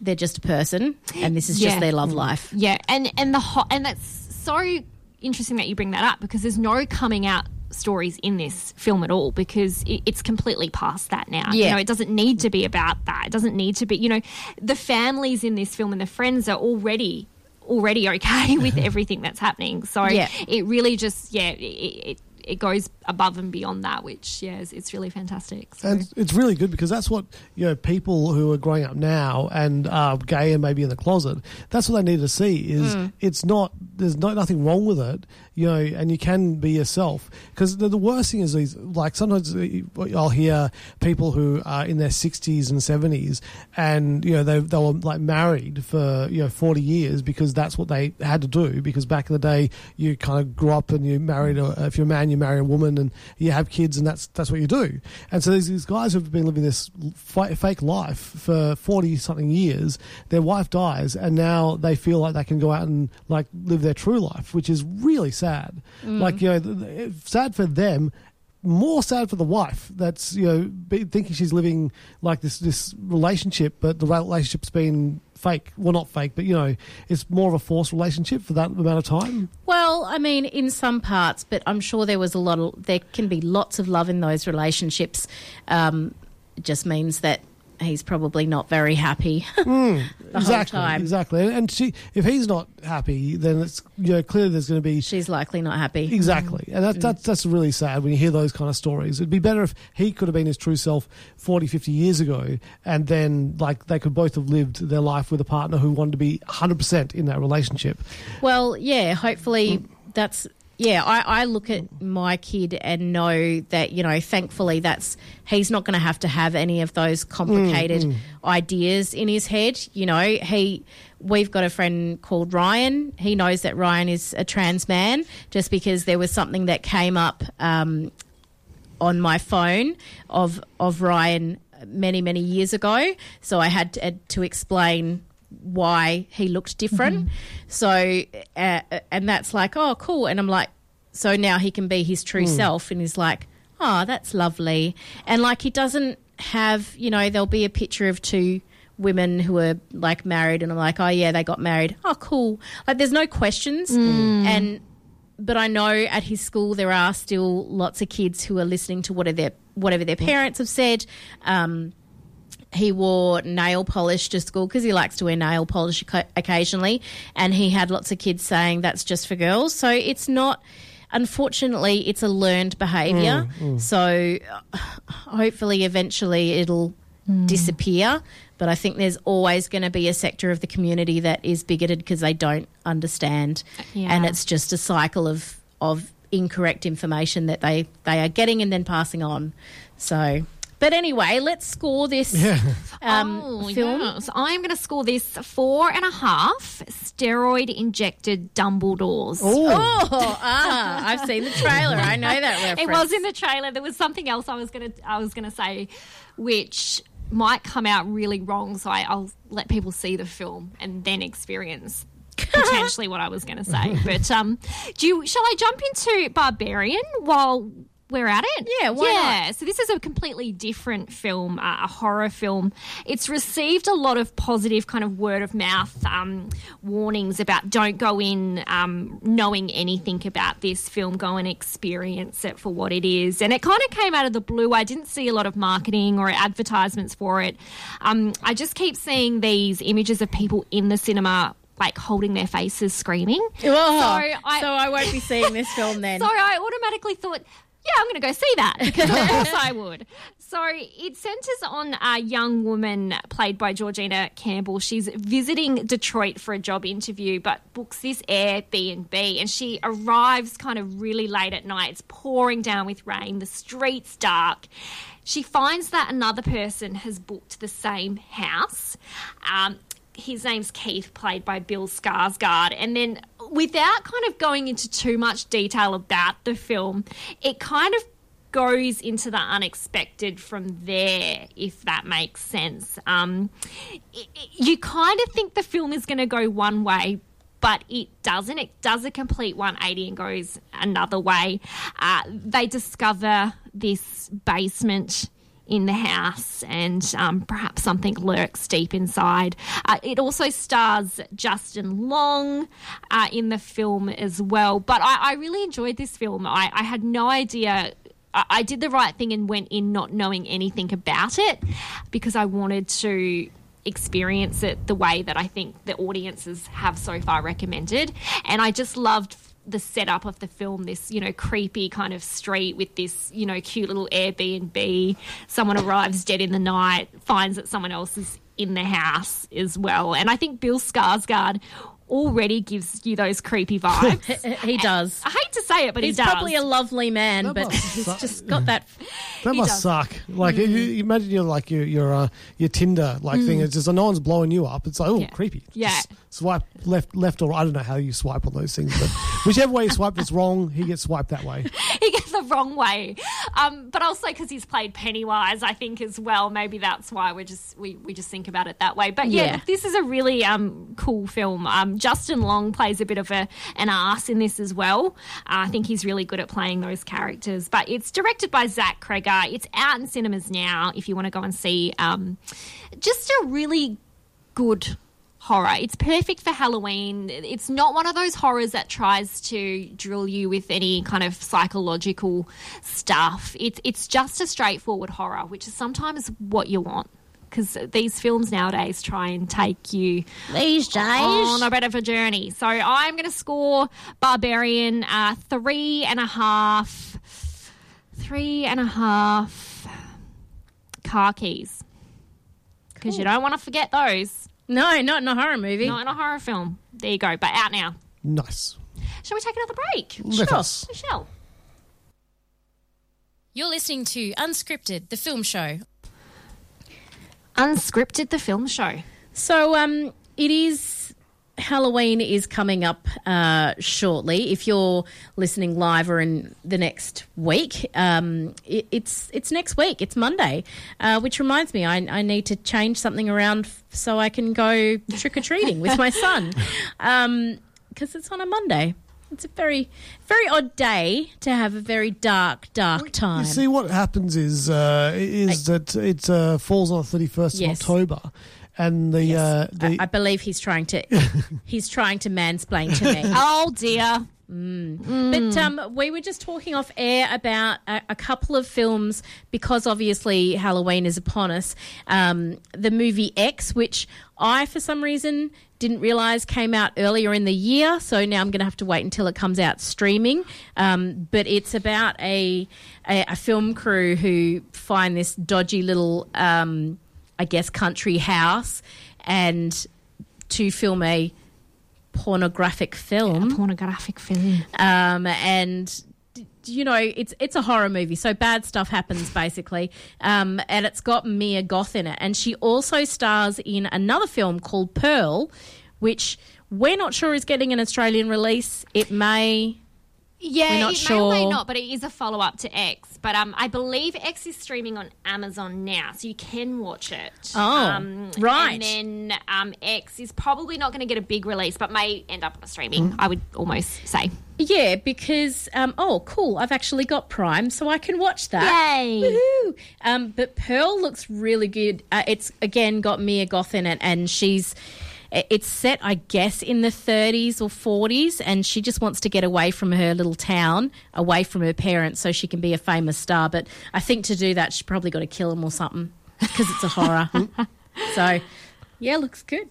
they're just a person and this is yeah. just their love life. Yeah, and, and the ho- and that's so interesting that you bring that up, because there's no coming out stories in this film at all, because it, it's completely past that now. Yeah. You know, it doesn't need to be about that. It doesn't need to be, you know, the families in this film and the friends are already already okay with everything that's happening. So yeah. it really just, yeah, it, it it goes above and beyond that, which, yeah, it's, it's really fantastic. So. And it's really good because that's what, you know, people who are growing up now and are gay and maybe in the closet, that's what they need to see is mm. it's not, there's no, nothing wrong with it, you know, and you can be yourself. Because the, the worst thing is these, like sometimes I'll hear people who are in their sixties and seventies and, you know, they, they were like married for, you know, forty years because that's what they had to do, because back in the day you kind of grew up and you married, a, if you're a man, you marry a woman and you have kids and that's that's what you do. And so these, these guys have been living this f- fake life for forty something years, their wife dies and now they feel like they can go out and like live their true life, which is really sad. Mm. Like, you know, sad for them, more sad for the wife that's, you know, be, thinking she's living like this this relationship, but the relationship's been fake. Well, not fake, but, you know, it's more of a forced relationship for that amount of time. Well, I mean, in some parts, but I'm sure there was a lot of, there can be lots of love in those relationships. Um, it just means that he's probably not very happy mm, the exactly, whole time. Exactly. And she, if he's not happy, then it's, you know, clearly there's going to be... She's likely not happy. Exactly. Mm. And that, that, that's really sad when you hear those kind of stories. It'd be better if he could have been his true self forty, fifty years ago, and then, like, they could both have lived their life with a partner who wanted to be one hundred percent in that relationship. Well, yeah, hopefully mm. that's... Yeah, I, I look at my kid and know that, you know, thankfully that's he's not going to have to have any of those complicated mm, mm. ideas in his head. You know, he we've got a friend called Ryan. He knows that Ryan is a trans man just because there was something that came up um, on my phone of of Ryan many, many years ago. So I had to, had to explain why he looked different. Mm-hmm. So, uh, and that's like, oh, cool. And I'm like, so now he can be his true mm. self. And he's like, oh, that's lovely. And like, he doesn't have, you know, there'll be a picture of two women who are like married. And I'm like, oh yeah, they got married. Oh, cool. Like there's no questions. Mm. And, but I know at his school, there are still lots of kids who are listening to whatever their, whatever their parents have said. Um, He wore nail polish to school because he likes to wear nail polish occasionally, and he had lots of kids saying that's just for girls. So it's not – unfortunately, it's a learned behaviour. Mm, mm. So hopefully eventually it'll mm. disappear, but I think there's always going to be a sector of the community that is bigoted because they don't understand, yeah. and it's just a cycle of, of incorrect information that they, they are getting and then passing on. So – But anyway, let's score this yeah. um, oh, film. Yeah. So I'm going to score this four and a half steroid-injected Dumbledores. Ooh. Oh, ah, I've seen the trailer. I know that reference. It was in the trailer. There was something else I was going to I was going to say, which might come out really wrong. So I, I'll let people see the film and then experience potentially what I was going to say. But um, do you, shall I jump into Barbarian while? We're at it. Yeah, why yeah. not? So this is a completely different film, uh, a horror film. It's received a lot of positive kind of word of mouth um, warnings about don't go in um, knowing anything about this film, go and experience it for what it is. And it kind of came out of the blue. I didn't see a lot of marketing or advertisements for it. Um, I just keep seeing these images of people in the cinema like holding their faces screaming. Oh, so, I, so I won't be seeing this film then. So I automatically thought... Yeah, I'm going to go see that because of course I would. So it centres on a young woman played by Georgina Campbell. She's visiting Detroit for a job interview but books this Airbnb and she arrives kind of really late at night. It's pouring down with rain. The street's dark. She finds that another person has booked the same house. Um, his name's Keith, played by Bill Skarsgård. And then... Without kind of going into too much detail about the film, it kind of goes into the unexpected from there, if that makes sense. Um, it, it, you kind of think the film is going to go one way, but it doesn't. It does a complete one eighty and goes another way. Uh, they discover this basement in the house, and um, perhaps something lurks deep inside. Uh, it also stars Justin Long uh, in the film as well. But I, I really enjoyed this film. I, I had no idea. I, I did the right thing and went in not knowing anything about it, because I wanted to experience it the way that I think the audiences have so far recommended. And I just loved the setup of the film, this, you know, creepy kind of street with this, you know, cute little Airbnb. Someone arrives dead in the night, finds that someone else is in the house as well. And I think Bill Skarsgård already gives you those creepy vibes. he, he does. I hate to say it, but he's he does. He's probably a lovely man, that but he's su- just got that. That must does. suck. Like, mm. you, you imagine you're like your your uh, your Tinder like mm. thing. It's just uh, no one's blowing you up. It's like, oh, yeah. creepy. Yeah. Just swipe left, left or right. I don't know how you swipe on those things, but whichever way you swipe that's wrong, he gets swiped that way. He gets the wrong way. Um, but also because he's played Pennywise, I think as well. Maybe that's why we just we we just think about it that way. But yeah, yeah. this is a really um cool film. Um. Justin Long plays a bit of a an arse in this as well. Uh, I think he's really good at playing those characters. But it's directed by Zach Cregger. It's out in cinemas now if you want to go and see. Um, just a really good horror. It's perfect for Halloween. It's not one of those horrors that tries to drill you with any kind of psychological stuff. It's, it's just a straightforward horror, which is sometimes what you want. Because these films nowadays try and take you these days on a bit of a journey. So I'm going to score Barbarian uh, three and a half, three and a half car keys. Because cool. you don't want to forget those. No, not in a horror movie. Not in a horror film. There you go. But out now. Nice. Shall we take another break? Let sure. Us. We shall. You're listening to Unscripted, the film show. Unscripted, the film show. So um, it is Halloween is coming up uh, shortly. If you're listening live or in the next week, um, it, it's it's next week. It's Monday, uh, which reminds me, I, I need to change something around f- so I can go trick or treating with my son, because um, it's on a Monday. It's a very, very odd day to have a very dark, dark time. You see, what happens is uh, is I, that it uh, falls on the thirty-first of yes. October, and the, yes. uh, the I, I believe he's trying to he's trying to mansplain to me. Oh dear. Mm. Mm. But um, we were just talking off air about a, a couple of films because obviously Halloween is upon us. Um, the movie X, which I, for some reason, didn't realise came out earlier in the year, so now I'm going to have to wait until it comes out streaming. Um, but it's about a, a, a film crew who find this dodgy little, um, I guess, country house, and to film a pornographic film. Yeah, pornographic film. Um, and, you know, it's it's a horror movie, so bad stuff happens basically. Um, and it's got Mia Goth in it. And she also stars in another film called Pearl, which we're not sure is getting an Australian release. It may... Yeah, we're not it sure. may or may not, but it is a follow-up to X. But um, I believe X is streaming on Amazon now, so you can watch it. Oh, um, right. And then um, X is probably not going to get a big release, but may end up on streaming, mm. I would almost say. Yeah, because, um, oh, cool, I've actually got Prime, so I can watch that. Yay! Woohoo! Um, but Pearl looks really good. Uh, it's, again, got Mia Goth in it, and she's... It's set, I guess, in the thirties or forties, and she just wants to get away from her little town, away from her parents, so she can be a famous star. But I think to do that, she's probably got to kill him or something, because it's a horror. So, yeah, looks good.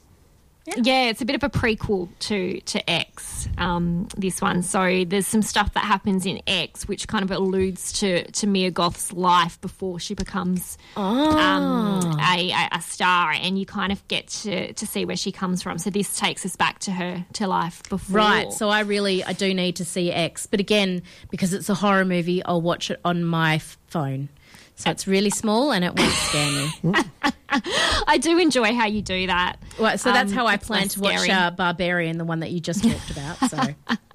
Yeah. yeah, it's a bit of a prequel to, to X, um, this one. So there's some stuff that happens in X which kind of alludes to, to Mia Goth's life before she becomes oh. um, a, a star, and you kind of get to, to see where she comes from. So this takes us back to her, to life before. Right, so I really, I do need to see X. But again, because it's a horror movie, I'll watch it on my f- phone. So it's really small and it won't scare me. I do enjoy how you do that. Well, so that's um, how I plan to watch uh, Barbarian, the one that you just talked about. So,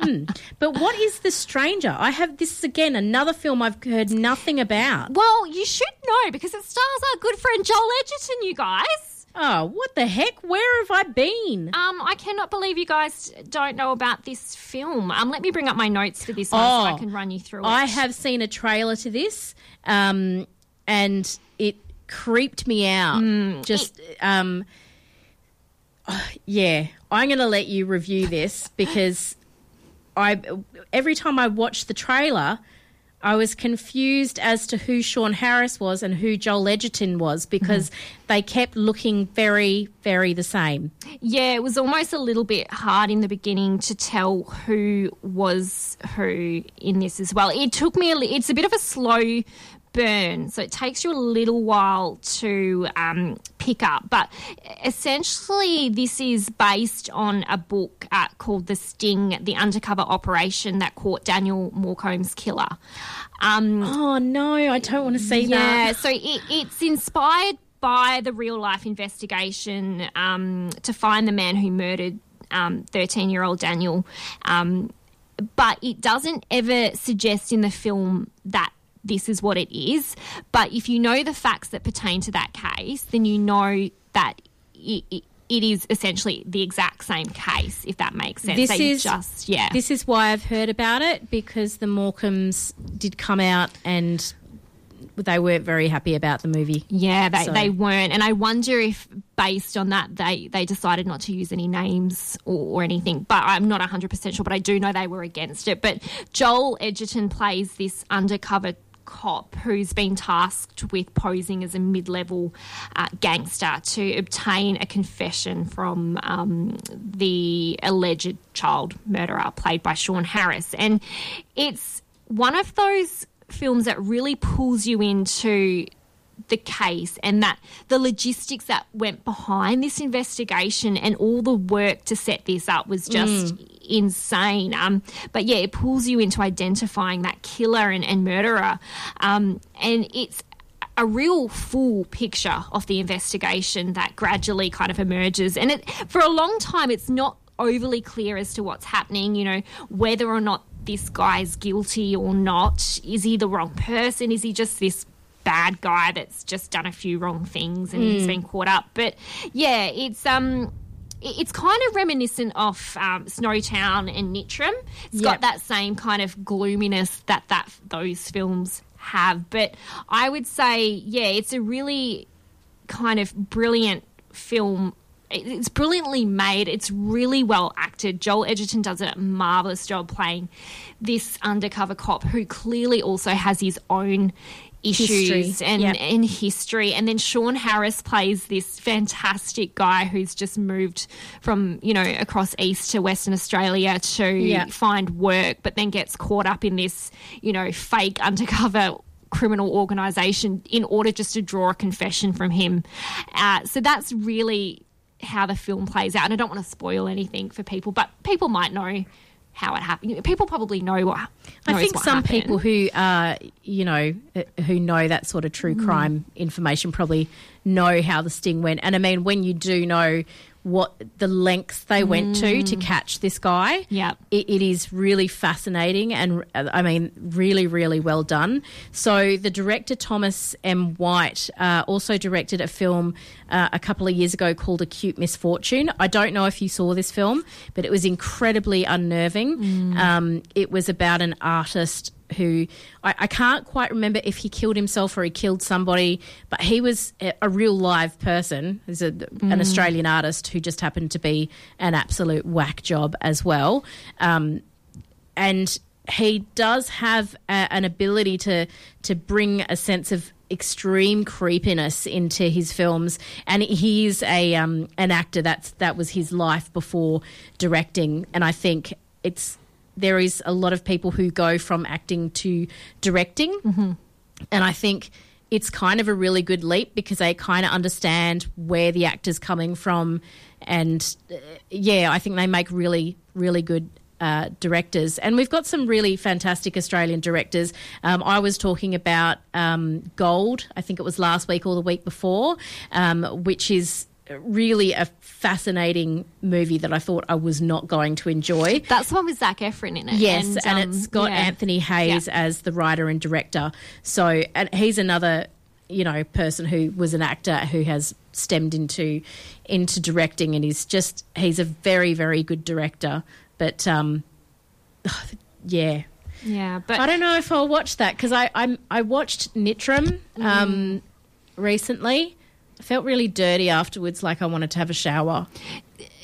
mm. But what is The Stranger? I have this is, again, another film I've heard nothing about. Well, you should know because it stars our good friend Joel Edgerton, you guys. Oh, what the heck? Where have I been? Um, I cannot believe you guys don't know about this film. Um, let me bring up my notes for this one oh, so I can run you through it. I have seen a trailer to this. Um, and it creeped me out. Mm. Just, um, oh, yeah, I'm going to let you review this because I every time I watched the trailer, I was confused as to who Sean Harris was and who Joel Edgerton was because mm-hmm. they kept looking very, very the same. Yeah, it was almost a little bit hard in the beginning to tell who was who in this as well. It took me a li- it's a bit of a slow burn, so it takes you a little while to um, pick up. But essentially this is based on a book uh, called The Sting, the undercover operation that caught Daniel Morcomb's killer. Um, oh, no, I don't want to see yeah, that. Yeah, so it, it's inspired by the real-life investigation um, to find the man who murdered um, thirteen-year-old Daniel. Um, but it doesn't ever suggest in the film that this is what it is. But if you know the facts that pertain to that case, then you know that it, it, it is essentially the exact same case, if that makes sense. This they is just, yeah. This is why I've heard about it, because the Morcombs did come out and they weren't very happy about the movie. Yeah, they, so. they weren't. And I wonder if, based on that, they, they decided not to use any names or, or anything. But I'm not one hundred percent sure, but I do know they were against it. But Joel Edgerton plays this undercover cop who's been tasked with posing as a mid-level uh, gangster to obtain a confession from um, the alleged child murderer played by Sean Harris. And it's one of those films that really pulls you into the case and that the logistics that went behind this investigation and all the work to set this up was just mm. insane. Um, but, yeah, it pulls you into identifying that killer and, and murderer. Um, and it's a real full picture of the investigation that gradually kind of emerges. And it, for a long time it's not overly clear as to what's happening, you know, whether or not this guy's guilty or not. Is he the wrong person? Is he just this bad guy that's just done a few wrong things and mm. he's been caught up? But yeah, it's um, it's kind of reminiscent of um, Snowtown and Nitram. It's yep. got that same kind of gloominess that that those films have. But I would say, yeah, it's a really kind of brilliant film. It's brilliantly made. It's really well acted. Joel Edgerton does a marvellous job playing this undercover cop who clearly also has his own issues history. and yep. and history. And then Sean Harris plays this fantastic guy who's just moved from, you know, across east to Western Australia to yep. find work, but then gets caught up in this, you know, fake undercover criminal organisation in order just to draw a confession from him. Uh, so that's really how the film plays out, and I don't want to spoil anything for people, but people might know how it happened. People probably know what I think what some happened. People who uh you know who know that sort of true crime mm. information probably know how the sting went. And I mean, when you do know what the lengths they went mm. to to catch this guy, yeah it, it is really fascinating, and I mean really really well done. So the director Thomas M. White uh, also directed a film uh, a couple of years ago called Acute Misfortune. I don't know if you saw this film, but it was incredibly unnerving. mm. Um, it was about an artist who I, I can't quite remember if he killed himself or he killed somebody, but he was a, a real live person. He's a, mm. an Australian artist who just happened to be an absolute whack job as well. Um, and he does have a, an ability to to bring a sense of extreme creepiness into his films, and he's a um, an actor. That's that was his life before directing, and I think it's. There is a lot of people who go from acting to directing, mm-hmm. and I think it's kind of a really good leap because they kind of understand where the actor's coming from, and, uh, yeah, I think they make really, really good uh, directors. And we've got some really fantastic Australian directors. Um, I was talking about um, Gold, I think it was last week or the week before, um, which is really a fascinating movie that I thought I was not going to enjoy. That's the one with Zac Efron in it. Yes, and, um, and it's got yeah. Anthony Hayes yeah. as the writer and director. So, and he's another, you know, person who was an actor who has stemmed into into directing, and he's just he's a very very good director. But um, yeah, Yeah, but I don't know if I'll watch that because I I'm, I watched Nitram um, mm. recently. I felt really dirty afterwards, like I wanted to have a shower.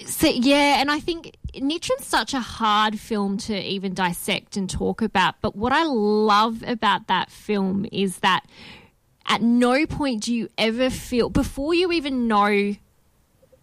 So, yeah, and I think Nitram's such a hard film to even dissect and talk about. But what I love about that film is that at no point do you ever feel, before you even know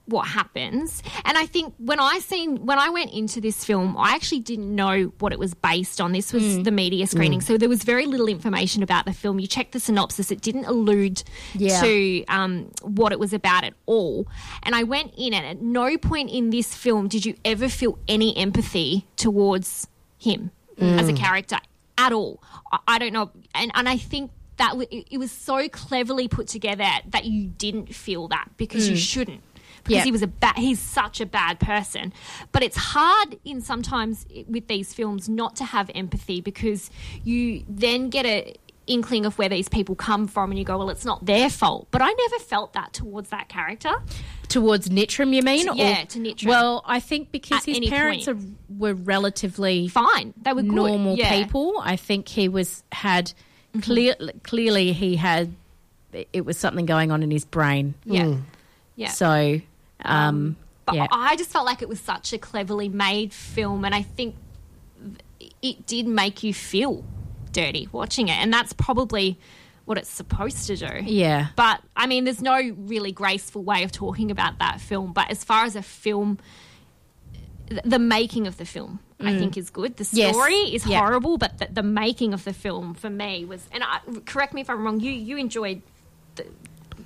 what happens, and I think when I seen when I went into this film, I actually didn't know what it was based on. This was mm. the media screening, mm. so there was very little information about the film. You checked the synopsis; it didn't allude yeah. to um, what it was about at all. And I went in, and at no point in this film did you ever feel any empathy towards him mm. as a character at all. I, I don't know, and and I think that w- it was so cleverly put together that you didn't feel that because mm. you shouldn't. Because yep. he was a ba- he's such a bad person. But it's hard in sometimes with these films not to have empathy because you then get an inkling of where these people come from and you go, well, it's not their fault. But I never felt that towards that character. Towards Nitram, you mean? To, yeah, or, to Nitram. Well, I think because At his parents are, were relatively fine. They were normal good. Yeah. people. I think he was had mm-hmm. – clear, clearly he had – it was something going on in his brain. Yeah. Mm. Yeah. So – Um, but yeah. I just felt like it was such a cleverly made film, and I think it did make you feel dirty watching it, and that's probably what it's supposed to do. Yeah. But, I mean, there's no really graceful way of talking about that film, but as far as a film, the making of the film mm. I think is good. The story yes. is yeah. horrible, but the, the making of the film for me was – and I, correct me if I'm wrong, you, you enjoyed the –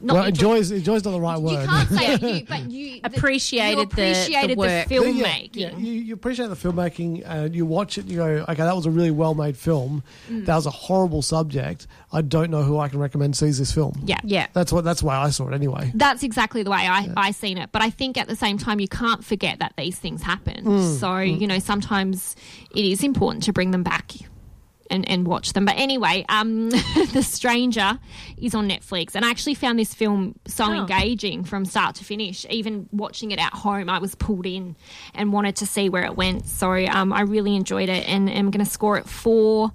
Not well, enjoys enjoys not the right word. You can't say it, you, but you appreciated the, you appreciated the, the, the filmmaking. Yeah, yeah, you, you appreciate the filmmaking. Uh, you watch it and you go, okay, that was a really well-made film. Mm. That was a horrible subject. I don't know who I can recommend sees this film. Yeah, yeah. That's what. That's why I saw it anyway. That's exactly the way I, yeah. I seen it. But I think at the same time you can't forget that these things happen. Mm. So, mm. you know, sometimes it is important to bring them back. And, and watch them. But anyway, um, The Stranger is on Netflix, and I actually found this film so oh. engaging from start to finish. Even watching it at home, I was pulled in and wanted to see where it went. So um, I really enjoyed it, and I'm going to score it four,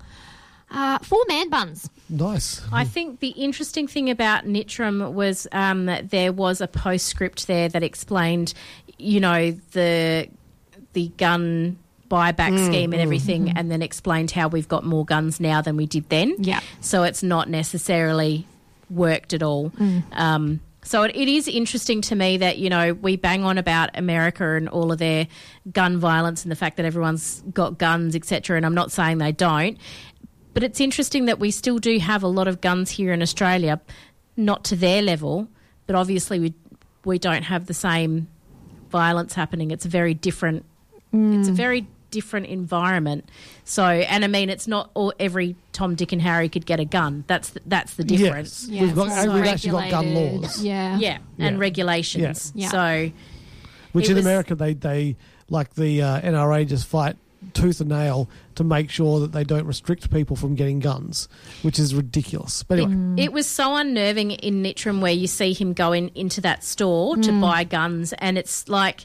uh, four man buns. Nice. I think the interesting thing about Nitram was um, that there was a postscript there that explained, you know, the the gun buyback mm, scheme and everything mm-hmm. and then explained how we've got more guns now than we did then. Yeah. So it's not necessarily worked at all. Mm. Um, so it, it is interesting to me that, you know, we bang on about America and all of their gun violence and the fact that everyone's got guns, et cetera, and I'm not saying they don't, but it's interesting that we still do have a lot of guns here in Australia, not to their level, but obviously we we don't have the same violence happening. It's a very different mm. it's a very different environment. So, and I mean, it's not all, every Tom, Dick and Harry could get a gun. That's the, that's the difference. Yes. Yeah. We've, got, so we've actually got gun laws. Yeah. Yeah, yeah. And regulations. Yeah. So, which in was, America, they, they like the uh, N R A just fight tooth and nail to make sure that they don't restrict people from getting guns, which is ridiculous. But anyway. Mm. It was so unnerving in Nitram where you see him go in, into that store mm. to buy guns, and it's like,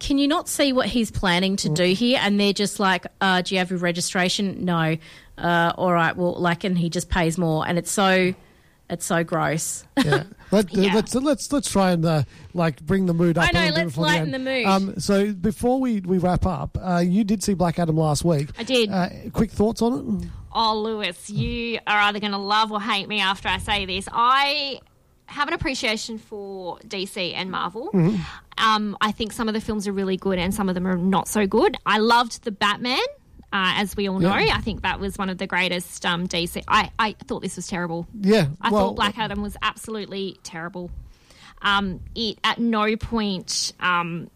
can you not see what he's planning to do here? And they're just like, uh, do you have your registration? No. Uh, all right, well, like, and he just pays more. And it's so it's so gross. Yeah. Let, yeah. Let's let's let's try and uh, like bring the mood up. I know. A let's lighten the, the mood. Um, so before we, we wrap up, uh, you did see Black Adam last week. I did. Uh, quick thoughts on it? Oh, Lewis, you are either going to love or hate me after I say this. I have an appreciation for D C and Marvel. Mm-hmm. Um, I think some of the films are really good and some of them are not so good. I loved The Batman, uh, as we all know. Yeah. I think that was one of the greatest um, D C. I, I thought this was terrible. Yeah. I well, thought Black Adam was absolutely terrible. Um, it at no point um,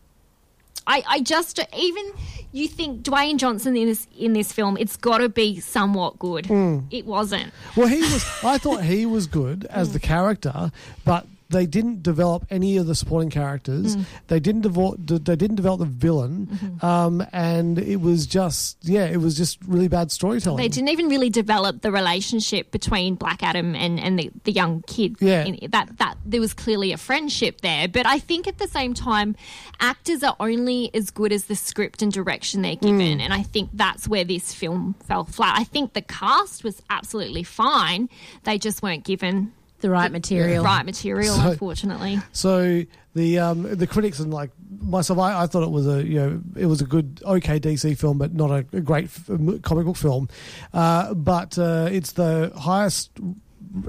I, I just – even you think Dwayne Johnson in this in this film, it's got to be somewhat good. Mm. It wasn't. Well, he was – I thought he was good as the character, but – they didn't develop any of the supporting characters. Mm. They didn't develop. They didn't develop the villain, mm-hmm. um, and it was just yeah, it was just really bad storytelling. They didn't even really develop the relationship between Black Adam and, and the, the young kid. Yeah, in, that that there was clearly a friendship there. But I think at the same time, actors are only as good as the script and direction they're given, mm. and I think that's where this film fell flat. I think the cast was absolutely fine. They just weren't given. The right material. The right material, so, unfortunately. So the um, the critics and like myself, I, I thought it was a you know it was a good okay D C film, but not a, a great f- comic book film. Uh, but uh, it's the highest.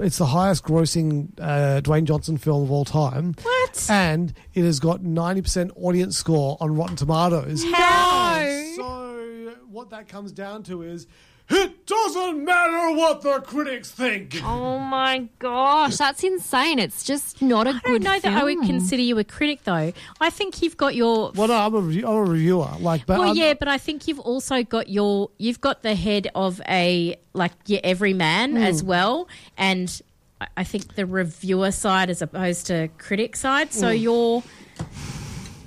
It's the highest grossing uh, Dwayne Johnson film of all time. What? And it has got ninety percent audience score on Rotten Tomatoes. How? So what that comes down to is. It doesn't matter what the critics think. Oh, my gosh. That's insane. It's just not a good film. I don't know that I would consider you a critic, though. I think you've got your... Well, no, I'm a, re- I'm a reviewer. Like, but well, I'm... yeah, but I think you've also got your... You've got the head of a, like, your everyman mm. as well, and I think the reviewer side as opposed to critic side. So mm. you're...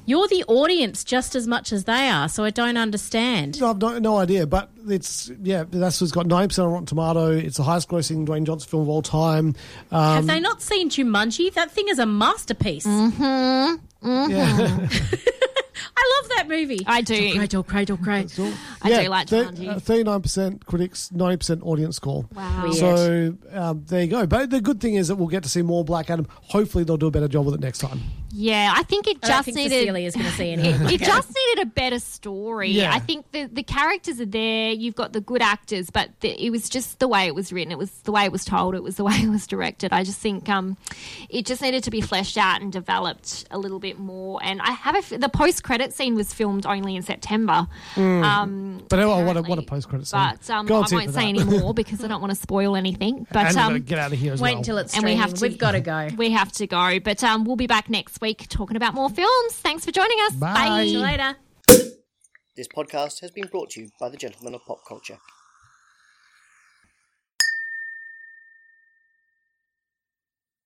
You're the audience just as much as they are, so I don't understand. No, I've no, no idea, but it's, yeah, that's what's got ninety percent on Rotten Tomato. It's the highest grossing Dwayne Johnson film of all time. Um, Have they not seen Jumanji? That thing is a masterpiece. Mm-hmm. Mm-hmm. Yeah. I love that movie. I do. Cradle, cradle, cradle. I yeah, do like Jumanji. Uh, thirty-nine percent critics, ninety percent audience score. Wow. Weird. So um, there you go. But the good thing is that we'll get to see more Black Adam. Hopefully they'll do a better job with it next time. Yeah, I think it just think needed. Is going to see it, it just needed a better story. Yeah. I think the the characters are there. You've got the good actors, but the, it was just the way it was written. It was the way it was told. It was the way it was directed. I just think um, it just needed to be fleshed out and developed a little bit more. And I have a, the post credit scene was filmed only in September. Mm. Um, but oh, what a what a post credit scene! But um, I won't say that. any more because I don't want to spoil anything. But and um, get out of here. As wait well. until it's streaming. And we have to, We've got to go. We have to go. But um, we'll be back next week talking about more films. Thanks for joining us. Bye. Bye. See you later. This podcast has been brought to you by the Gentlemen of Pop Culture.